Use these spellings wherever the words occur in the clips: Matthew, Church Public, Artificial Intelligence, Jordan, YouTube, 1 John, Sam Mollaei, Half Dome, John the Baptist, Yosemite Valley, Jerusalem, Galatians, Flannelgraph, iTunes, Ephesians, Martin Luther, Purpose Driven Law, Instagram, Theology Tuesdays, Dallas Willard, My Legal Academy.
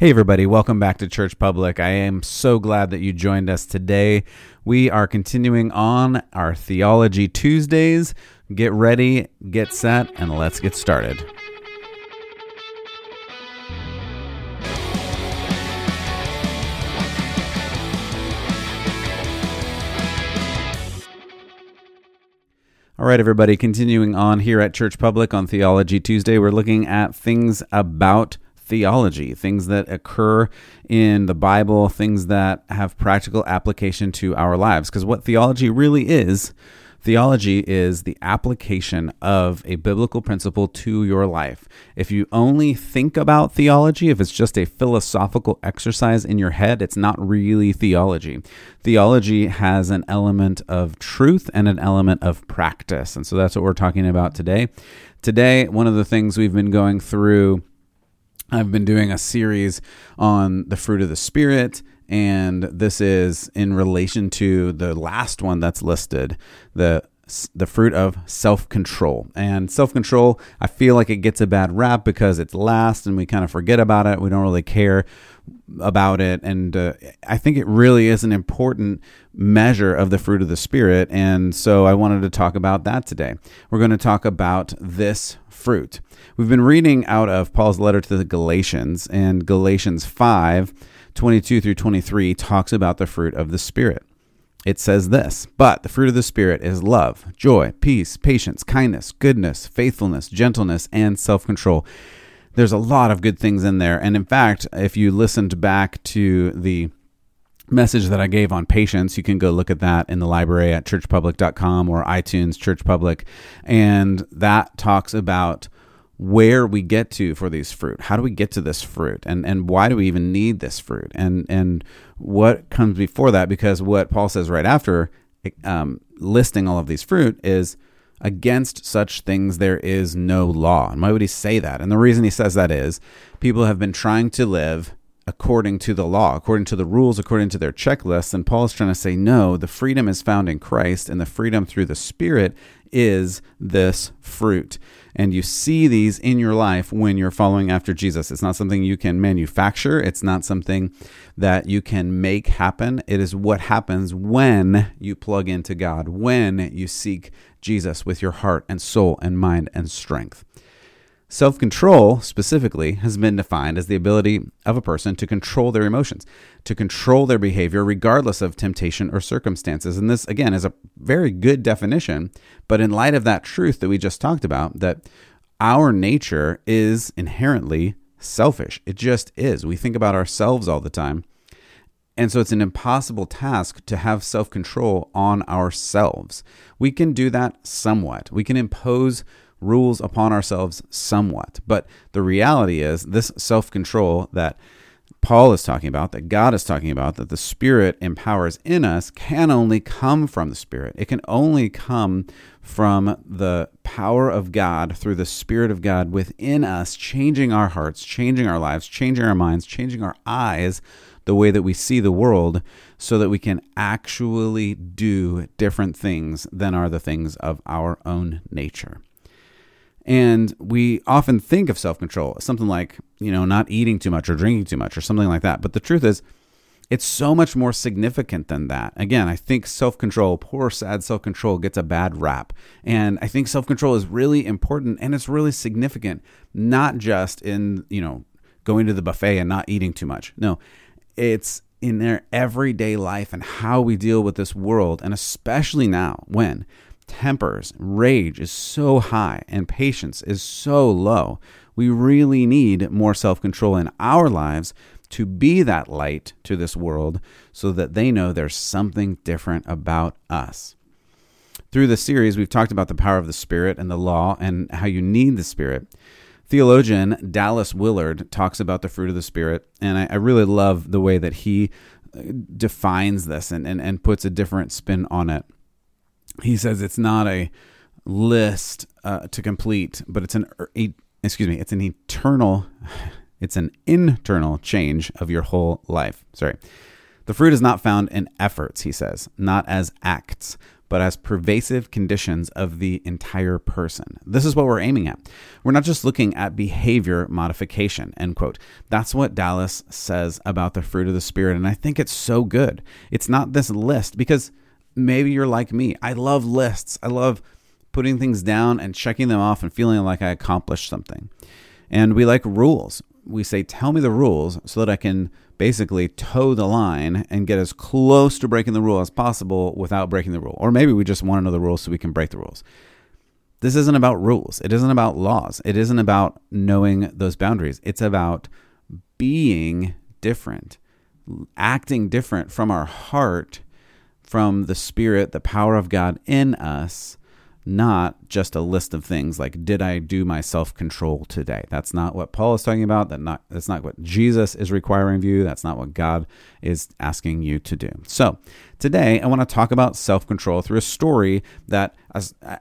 Hey everybody, welcome back to Church Public. I am so glad that you joined us today. We are continuing on our Theology Tuesdays. Get ready, get set, and let's get started. All right, everybody, continuing on here at Church Public on Theology Tuesday, we're looking at things about theology, things that occur in the Bible, things that have practical application to our lives. Because what theology really is, theology is the application of a biblical principle to your life. If you only think about theology, if it's just a philosophical exercise in your head, it's not really theology. Theology has an element of truth and an element of practice. And so that's what we're talking about today. Today, one of the things we've been going through, I've been doing a series on the fruit of the Spirit, and this is in relation to the last one that's listed, the fruit of self-control. And self-control, I feel like it gets a bad rap because it's last and we kind of forget about it. We don't really care about it. And I think it really is an important measure of the fruit of the Spirit. And so I wanted to talk about that today. We're going to talk about this fruit. We've been reading out of Paul's letter to the Galatians, and Galatians 5:22 through 23 talks about the fruit of the Spirit. It says this: "But the fruit of the Spirit is love, joy, peace, patience, kindness, goodness, faithfulness, gentleness, and self-control." There's a lot of good things in there. And in fact, if you listened back to the message that I gave on patience, you can go look at that in the library at churchpublic.com or iTunes, Church Public. And that talks about where we get to for these fruit. How do we get to this fruit? And why do we even need this fruit? And what comes before that? Because what Paul says right after listing all of these fruit is, "Against such things there is no law." And why would he say that? And the reason he says that is people have been trying to live according to the law, according to the rules, according to their checklists. And Paul's trying to say, no, the freedom is found in Christ, and the freedom through the Spirit is this fruit. And you see these in your life when you're following after Jesus. It's not something you can manufacture. It's not something that you can make happen. It is what happens when you plug into God, when you seek Jesus with your heart and soul and mind and strength. Self-control specifically has been defined as the ability of a person to control their emotions, to control their behavior regardless of temptation or circumstances. And this, again, is a very good definition, but in light of that truth that we just talked about, that our nature is inherently selfish. It just is. We think about ourselves all the time. And so it's an impossible task to have self-control on ourselves. We can do that somewhat. We can impose rules upon ourselves somewhat. But the reality is this self-control that Paul is talking about, that God is talking about, that the Spirit empowers in us, can only come from the Spirit. It can only come from the power of God through the Spirit of God within us, changing our hearts, changing our lives, changing our minds, changing our eyes, the way that we see the world, so that we can actually do different things than are the things of our own nature. And we often think of self-control as something like, not eating too much or drinking too much or something like that. But the truth is, it's so much more significant than that. Again, I think self-control, poor, sad self-control, gets a bad rap. And I think self-control is really important, and it's really significant, not just in, going to the buffet and not eating too much. No, it's in their everyday life and how we deal with this world, and especially now when tempers, rage is so high, and patience is so low. We really need more self-control in our lives to be that light to this world so that they know there's something different about us. Through the series, we've talked about the power of the Spirit and the law and how you need the Spirit. Theologian Dallas Willard talks about the fruit of the Spirit, and I really love the way that he defines this and puts a different spin on it. He says it's not a list to complete, but it's an internal change of your whole life. The fruit is not found in efforts, he says, not as acts, but as pervasive conditions of the entire person. This is what we're aiming at. We're not just looking at behavior modification, end quote. That's what Dallas says about the fruit of the Spirit, and I think it's so good. It's not this list, because maybe you're like me. I love lists. I love putting things down and checking them off and feeling like I accomplished something. And we like rules. We say, tell me the rules so that I can basically toe the line and get as close to breaking the rule as possible without breaking the rule. Or maybe we just want to know the rules so we can break the rules. This isn't about rules. It isn't about laws. It isn't about knowing those boundaries. It's about being different, acting different from our heart, from the Spirit, the power of God in us, not just a list of things like, did I do my self-control today? That's not what Paul is talking about. That's not what Jesus is requiring of you. That's not what God is asking you to do. So today I want to talk about self-control through a story that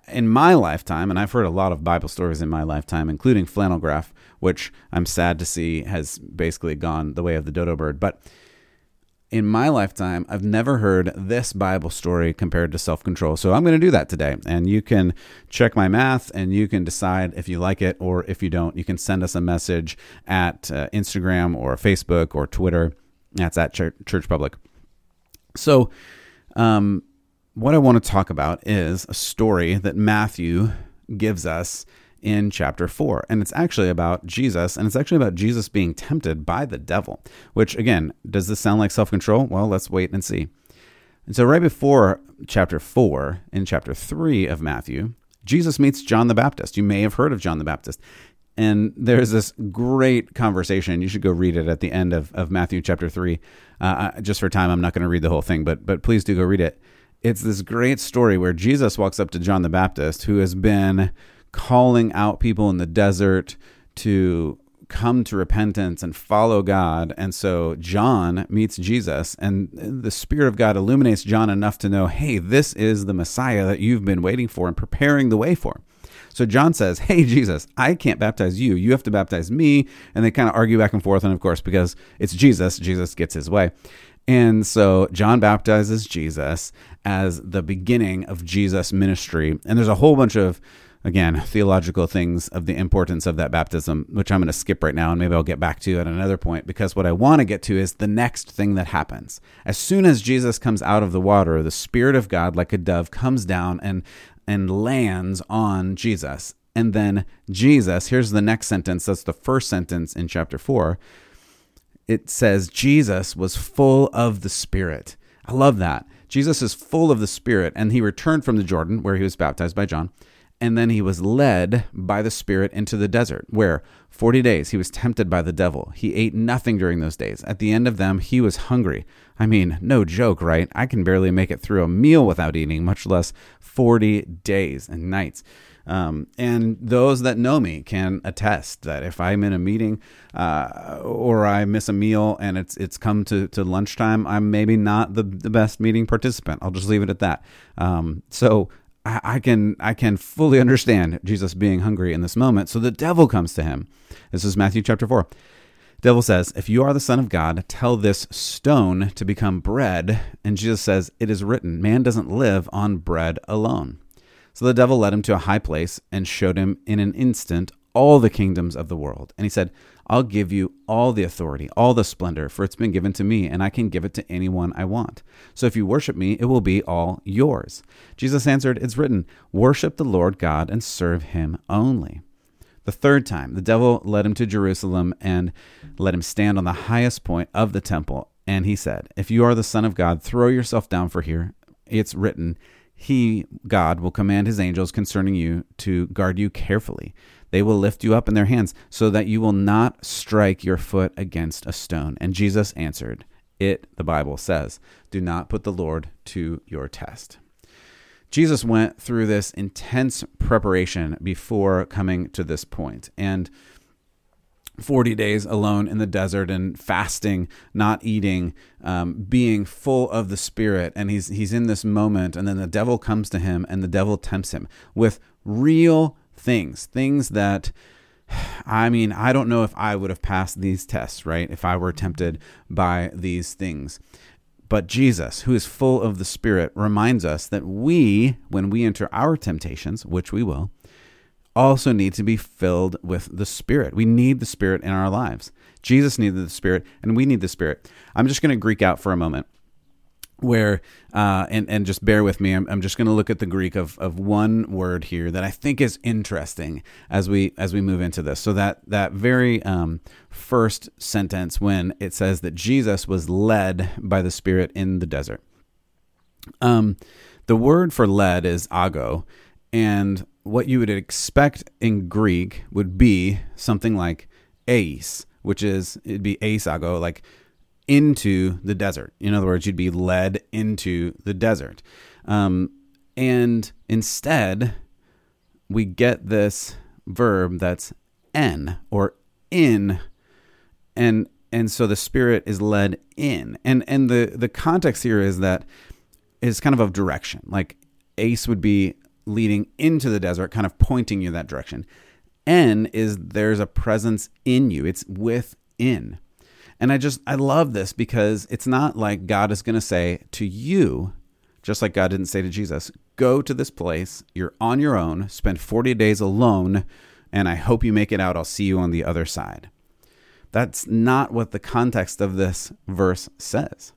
in my lifetime, and I've heard a lot of Bible stories in my lifetime, including Flannelgraph, which I'm sad to see has basically gone the way of the dodo bird. But in my lifetime, I've never heard this Bible story compared to self-control. So I'm going to do that today. And you can check my math and you can decide if you like it or if you don't. You can send us a message at Instagram or Facebook or Twitter. That's at Church Public. So what I want to talk about is a story that Matthew gives us in chapter 4. And it's actually about Jesus, and it's actually about Jesus being tempted by the devil, which again, does this sound like self-control? Well, let's wait and see. And so right before chapter 4, in chapter 3 of Matthew, Jesus meets John the Baptist. You may have heard of John the Baptist. And there's this great conversation. You should go read it at the end of Matthew chapter 3. Just for time, I'm not going to read the whole thing, but please do go read it. It's this great story where Jesus walks up to John the Baptist, who has been calling out people in the desert to come to repentance and follow God. And so John meets Jesus, and the Spirit of God illuminates John enough to know, hey, this is the Messiah that you've been waiting for and preparing the way for. So John says, hey, Jesus, I can't baptize you. You have to baptize me. And they kind of argue back and forth. And of course, because it's Jesus, Jesus gets his way. And so John baptizes Jesus as the beginning of Jesus' ministry. And there's a whole bunch of, again, theological things of the importance of that baptism, which I'm going to skip right now, and maybe I'll get back to at another point, because what I want to get to is the next thing that happens. As soon as Jesus comes out of the water, the Spirit of God, like a dove, comes down and lands on Jesus. And then Jesus, here's the next sentence, that's the first sentence in chapter 4. It says, Jesus was full of the Spirit. I love that. Jesus is full of the Spirit, and he returned from the Jordan, where he was baptized by John, and then he was led by the Spirit into the desert, where 40 days he was tempted by the devil. He ate nothing during those days. At the end of them, he was hungry. I mean, no joke, right? I can barely make it through a meal without eating, much less 40 days and nights. And those that know me can attest that if I'm in a meeting or I miss a meal and it's come to lunchtime, I'm maybe not the best meeting participant. I'll just leave it at that. So I can fully understand Jesus being hungry in this moment. So the devil comes to him. This is Matthew chapter 4. Devil says, if you are the Son of God, tell this stone to become bread. And Jesus says, it is written, man doesn't live on bread alone. So the devil led him to a high place and showed him in an instant all the kingdoms of the world. And he said, I'll give you all the authority, all the splendor, for it's been given to me, and I can give it to anyone I want. So if you worship me, it will be all yours. Jesus answered, it's written, worship the Lord God and serve him only. The third time, the devil led him to Jerusalem and let him stand on the highest point of the temple. And he said, if you are the Son of God, throw yourself down, for here it's written, he, God, will command his angels concerning you to guard you carefully. They will lift you up in their hands so that you will not strike your foot against a stone. And Jesus answered, the Bible says, do not put the Lord to your test. Jesus went through this intense preparation before coming to this point. And 40 days alone in the desert and fasting, not eating, being full of the Spirit. And he's in this moment, and then the devil comes to him and the devil tempts him with real things that, I mean, I don't know if I would have passed these tests, right? If I were tempted by these things. But Jesus, who is full of the Spirit, reminds us that we, when we enter our temptations, which we will, also need to be filled with the Spirit. We need the Spirit in our lives. Jesus needed the Spirit, and we need the Spirit. I'm just going to Greek out for a moment, where and just bear with me. I'm just going to look at the Greek of one word here that I think is interesting as we move into this. So that very first sentence, when it says that Jesus was led by the Spirit in the desert, the word for led is ago, and what you would expect in Greek would be something like eis, which is, it'd be eis ago, like into the desert. In other words, you'd be led into the desert. And instead, we get this verb that's en, or in, and so the Spirit is led in. And the context here is that is kind of direction. Like ace would be leading into the desert, kind of pointing you in that direction. En is there's a presence in you. It's within. And I love this, because it's not like God is going to say to you, just like God didn't say to Jesus, go to this place, you're on your own, spend 40 days alone, and I hope you make it out. I'll see you on the other side. That's not what the context of this verse says.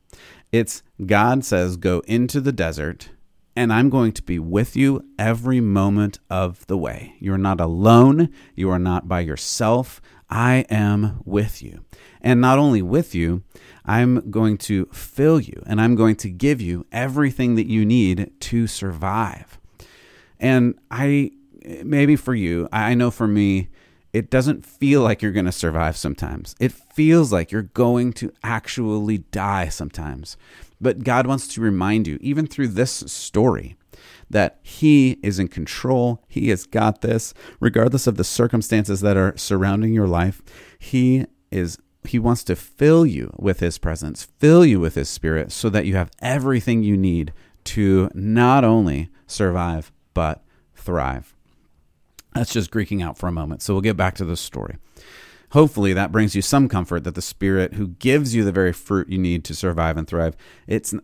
It's God says, go into the desert, and I'm going to be with you every moment of the way. You're not alone. You are not by yourself. I am with you. And not only with you, I'm going to fill you, and I'm going to give you everything that you need to survive. And maybe for you, I know for me, it doesn't feel like you're going to survive sometimes. It feels like you're going to actually die sometimes. But God wants to remind you, even through this story, that He is in control. He has got this. Regardless of the circumstances that are surrounding your life, He wants to fill you with His presence, fill you with His Spirit, so that you have everything you need to not only survive, but thrive. That's just Greeking out for a moment. So we'll get back to this story. Hopefully that brings you some comfort that the Spirit, who gives you the very fruit you need to survive and thrive,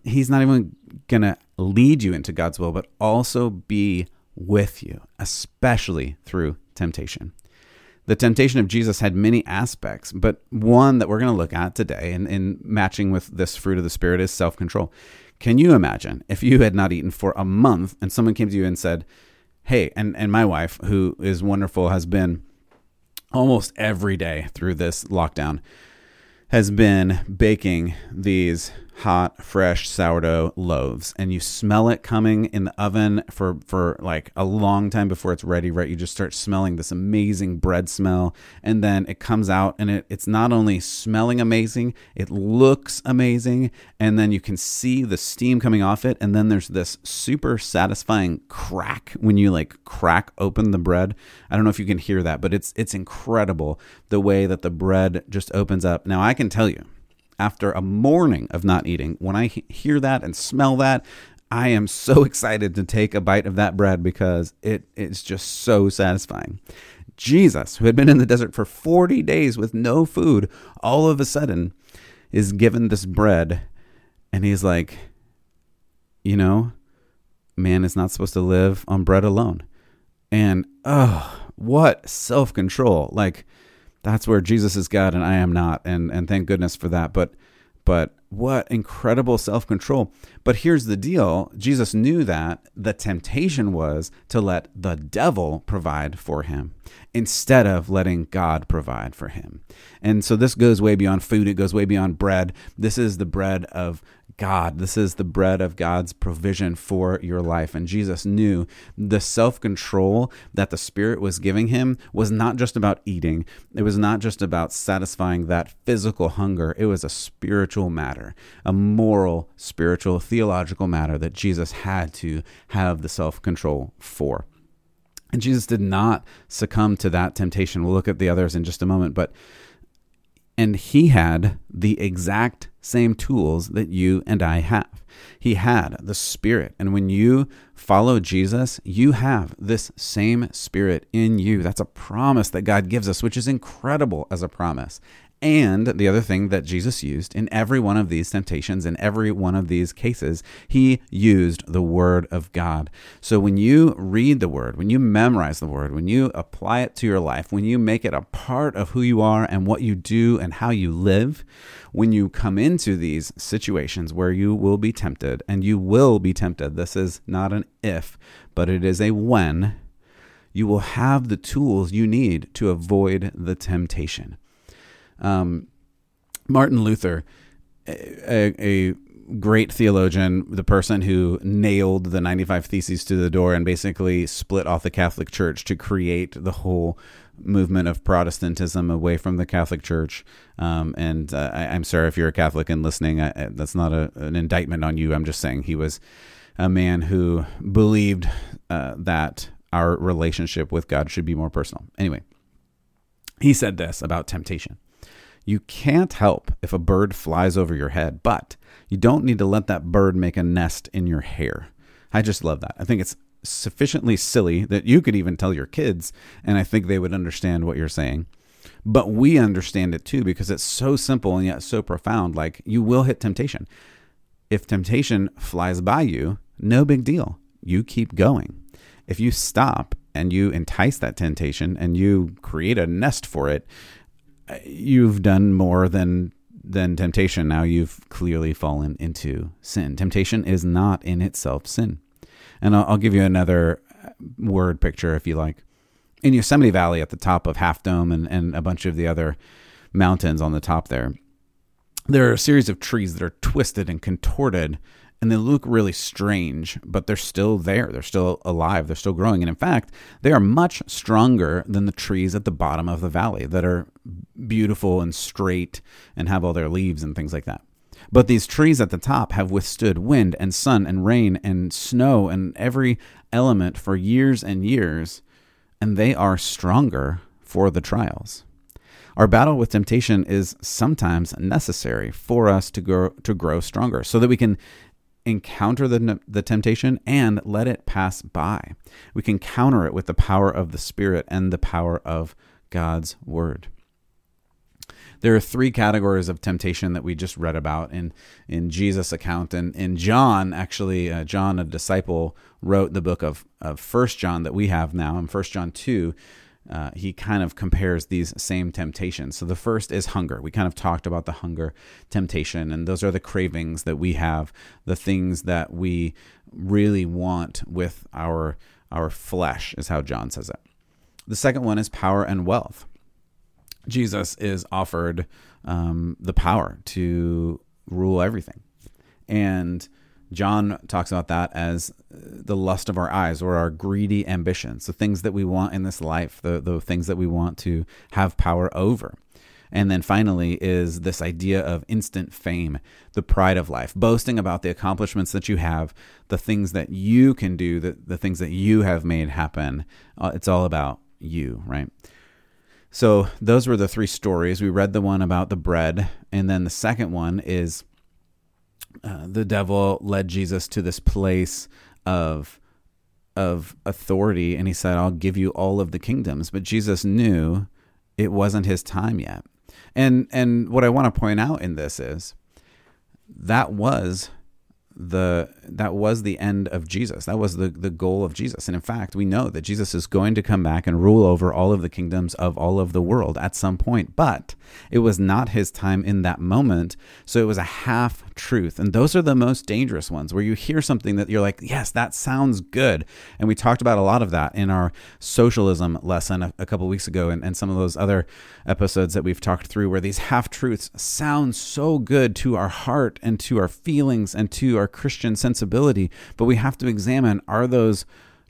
He's not even going to lead you into God's will, but also be with you, especially through temptation. The temptation of Jesus had many aspects, but one that we're going to look at today in matching with this fruit of the Spirit is self-control. Can you imagine if you had not eaten for a month and someone came to you and said, hey, and my wife, who is wonderful, has been almost every day through this lockdown, has been baking these hot, fresh sourdough loaves, and you smell it coming in the oven for like a long time before it's ready, right? You just start smelling this amazing bread smell, and then it comes out, and it's not only smelling amazing, it looks amazing, and then you can see the steam coming off it, and then there's this super satisfying crack when you like crack open the bread. I don't know if you can hear that, but it's incredible the way that the bread just opens up. Now, I can tell you, after a morning of not eating, when I hear that and smell that, I am so excited to take a bite of that bread, because it's just so satisfying. Jesus, who had been in the desert for 40 days with no food, all of a sudden is given this bread, and He's like, you know, man is not supposed to live on bread alone. And oh, what self-control. Like, that's where Jesus is God and I am not, and thank goodness for that. But what incredible self-control. But here's the deal. Jesus knew that the temptation was to let the devil provide for Him instead of letting God provide for Him. And so this goes way beyond food. It goes way beyond bread. This is the bread of God. This is the bread of God's provision for your life. And Jesus knew the self-control that the Spirit was giving Him was not just about eating. It was not just about satisfying that physical hunger. It was a spiritual matter, a moral, spiritual, theological matter that Jesus had to have the self-control for. And Jesus did not succumb to that temptation. We'll look at the others in just a moment, and He had the exact same tools that you and I have. He had the Spirit. And when you follow Jesus, you have this same Spirit in you. That's a promise that God gives us, which is incredible as a promise. And the other thing that Jesus used in every one of these temptations, in every one of these cases, he used the Word of God. So when you read the Word, when you memorize the Word, when you apply it to your life, when you make it a part of who you are and what you do and how you live, when you come into these situations where you will be tempted, and you will be tempted, this is not an if, but it is a when, you will have the tools you need to avoid the temptation. Martin Luther, a great theologian, the person who nailed the 95 Theses to the door and basically split off the Catholic Church to create the whole movement of Protestantism away from the Catholic Church. I'm sorry if you're a Catholic and listening, that's not an indictment on you. I'm just saying he was a man who believed that our relationship with God should be more personal. Anyway, he said this about temptation. You can't help if a bird flies over your head, but you don't need to let that bird make a nest in your hair. I just love that. I think it's sufficiently silly that you could even tell your kids, and I think they would understand what you're saying. But we understand it too, because it's so simple and yet so profound. Like, you will hit temptation. If temptation flies by you, no big deal. You keep going. If you stop and you entice that temptation and you create a nest for it, you've done more than temptation. Now you've clearly fallen into sin. Temptation is not in itself sin. And I'll give you another word picture if you like. In Yosemite Valley, at the top of Half Dome and a bunch of the other mountains on the top there, there are a series of trees that are twisted and contorted, and they look really strange, but they're still there. They're still alive. They're still growing. And in fact, they are much stronger than the trees at the bottom of the valley that are beautiful and straight and have all their leaves and things like that. But these trees at the top have withstood wind and sun and rain and snow and every element for years and years, and they are stronger for the trials. Our battle with temptation is sometimes necessary for us to grow stronger so that we can encounter the temptation and let it pass by. We can counter it with the power of the Spirit and the power of God's Word. There are three categories of temptation that we just read about in Jesus' account. And in John, actually, John, a disciple, wrote the book of 1 John that we have now. In 1 John 2, he kind of compares these same temptations. So the first is hunger. We kind of talked about the hunger temptation, and those are the cravings that we have, the things that we really want with our flesh, is how John says it. The second one is power and wealth. Jesus is offered the power to rule everything. And John talks about that as the lust of our eyes, or our greedy ambitions, the things that we want in this life, the things that we want to have power over. And then finally is this idea of instant fame, the pride of life, boasting about the accomplishments that you have, the things that you can do, the things that you have made happen. It's all about you, right? So those were the three stories. We read the one about the bread, and then the second one is the devil led Jesus to this place of authority, and he said, I'll give you all of the kingdoms. But Jesus knew it wasn't his time yet. And what I want to point out in this is that was the end of Jesus. That was the goal of Jesus. And in fact, we know that Jesus is going to come back and rule over all of the kingdoms of all of the world at some point, but it was not his time in that moment. So it was a half truth. And those are the most dangerous ones, where you hear something that you're like, yes, that sounds good. And we talked about a lot of that in our socialism lesson a couple of weeks ago, and some of those other episodes that we've talked through, where these half truths sound so good to our heart and to our feelings and to our Christian sensibility, but we have to examine, are those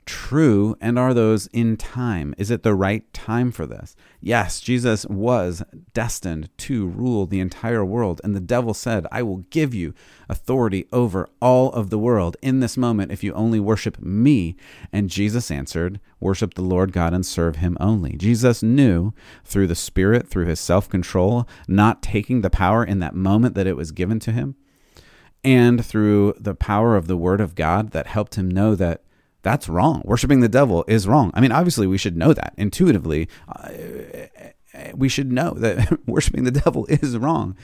true, and are those in time? Is it the right time for this? Yes, Jesus was destined to rule the entire world, and the devil said, I will give you authority over all of the world in this moment if you only worship me. And Jesus answered, worship the Lord God and serve him only. Jesus knew through the Spirit, through his self-control, not taking the power in that moment that it was given to him, and through the power of the Word of God that helped him know that that's wrong. Worshiping the devil is wrong. I mean, obviously we should know that intuitively. we should know that worshiping the devil is wrong.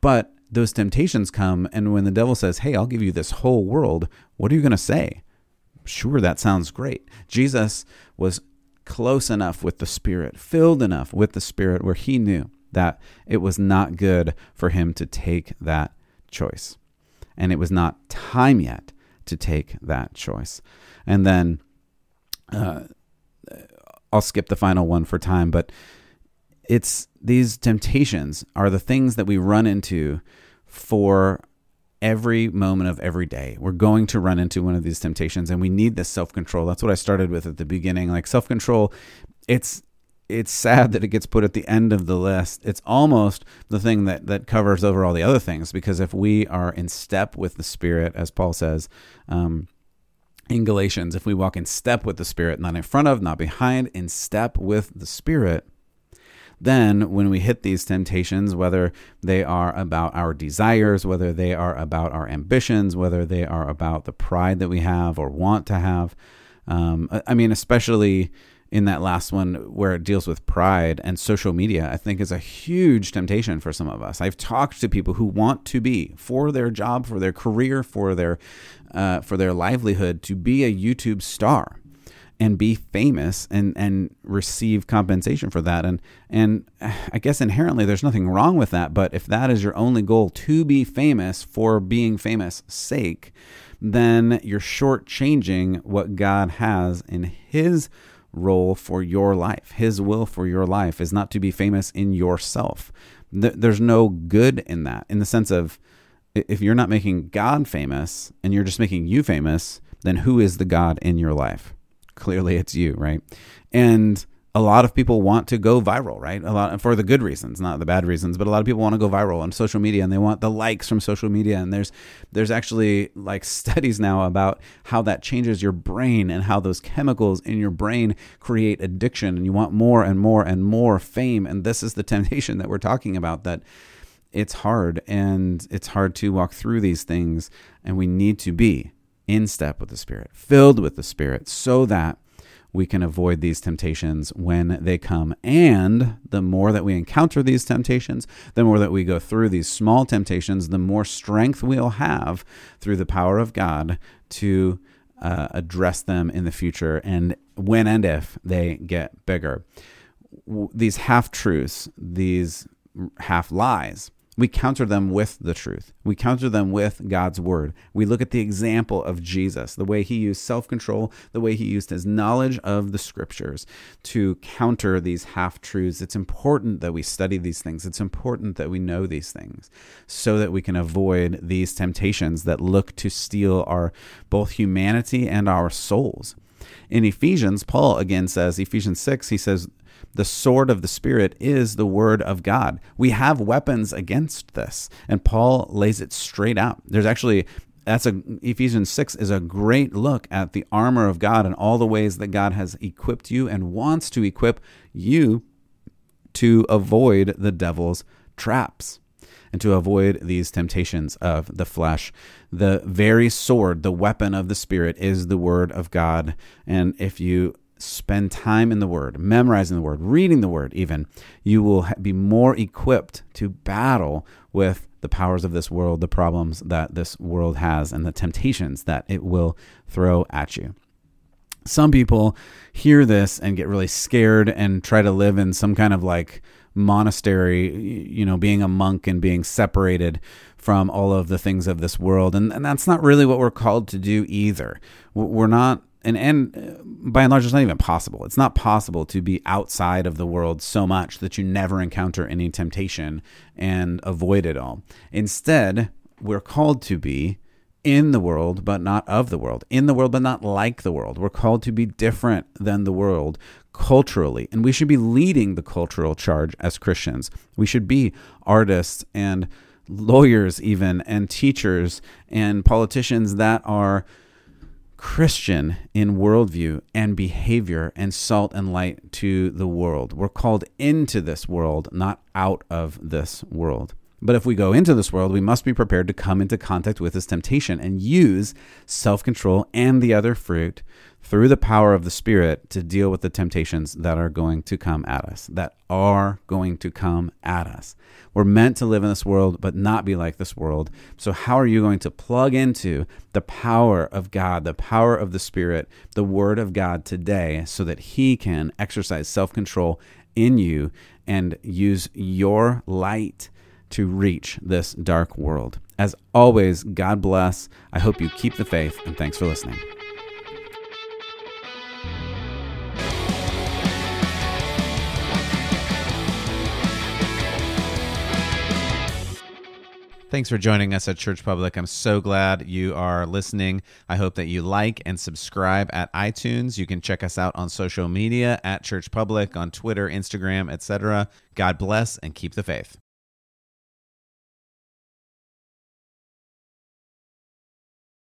But those temptations come, and when the devil says, hey, I'll give you this whole world, what are you going to say? Sure, that sounds great. Jesus was close enough with the Spirit, filled enough with the Spirit, where he knew that it was not good for him to take that choice. And it was not time yet to take that choice. And then I'll skip the final one for time, but it's these temptations are the things that we run into for every moment of every day. We're going to run into one of these temptations, and we need this self-control. That's what I started with at the beginning. Like self-control, it's sad that it gets put at the end of the list. It's almost the thing that covers over all the other things, because if we are in step with the Spirit, as Paul says in Galatians, if we walk in step with the Spirit, not in front of, not behind, in step with the Spirit, then when we hit these temptations, whether they are about our desires, whether they are about our ambitions, whether they are about the pride that we have or want to have, especially in that last one where it deals with pride, and social media, I think, is a huge temptation for some of us. I've talked to people who want to be, for their job, for their career, for their livelihood, to be a YouTube star and be famous and receive compensation for that. And I guess inherently there's nothing wrong with that, but if that is your only goal, to be famous for being famous sake, then you're shortchanging what God has in his role for your life. His will for your life is not to be famous in yourself. There's no good in that, in the sense of, if you're not making God famous and you're just making you famous, then who is the God in your life? Clearly it's you, right? And a lot of people want to go viral, right? A lot, for the good reasons, not the bad reasons, but a lot of people want to go viral on social media, and they want the likes from social media. And there's actually like studies now about how that changes your brain and how those chemicals in your brain create addiction, and you want more and more and more fame. And this is the temptation that we're talking about, that it's hard, and it's hard to walk through these things, and we need to be in step with the Spirit, filled with the Spirit, so that we can avoid these temptations when they come. And the more that we encounter these temptations, the more that we go through these small temptations, the more strength we'll have through the power of God to address them in the future, and when and if they get bigger. These half-truths, these half-lies, we counter them with the truth. We counter them with God's word. We look at the example of Jesus, the way he used self-control, the way he used his knowledge of the scriptures to counter these half-truths. It's important that we study these things. It's important that we know these things so that we can avoid these temptations that look to steal our both humanity and our souls. In Ephesians, Paul again says, Ephesians 6, he says, the sword of the Spirit is the word of God. We have weapons against this. And Paul lays it straight out. There's actually, Ephesians 6 is a great look at the armor of God and all the ways that God has equipped you and wants to equip you to avoid the devil's traps and to avoid these temptations of the flesh. The very sword, the weapon of the Spirit, is the word of God. And if you spend time in the Word, memorizing the Word, reading the Word even, you will be more equipped to battle with the powers of this world, the problems that this world has, and the temptations that it will throw at you. Some people hear this and get really scared and try to live in some kind of like monastery, being a monk and being separated from all of the things of this world. And that's not really what we're called to do either. We're not. And by and large, it's not even possible. It's not possible to be outside of the world so much that you never encounter any temptation and avoid it all. Instead, we're called to be in the world, but not of the world. In the world, but not like the world. We're called to be different than the world culturally. And we should be leading the cultural charge as Christians. We should be artists and lawyers even, and teachers and politicians that are Christian in worldview and behavior, and salt and light to the world. We're called into this world, not out of this world. But if we go into this world, we must be prepared to come into contact with this temptation and use self-control and the other fruit through the power of the Spirit to deal with the temptations that are going to come at us, We're meant to live in this world, but not be like this world. So how are you going to plug into the power of God, the power of the Spirit, the Word of God today, so that He can exercise self-control in you and use your light to reach this dark world? As always, God bless. I hope you keep the faith, and thanks for listening. Thanks for joining us at Church Public. I'm so glad you are listening. I hope that you like and subscribe at iTunes. You can check us out on social media at Church Public, on Twitter, Instagram, etc. God bless and keep the faith.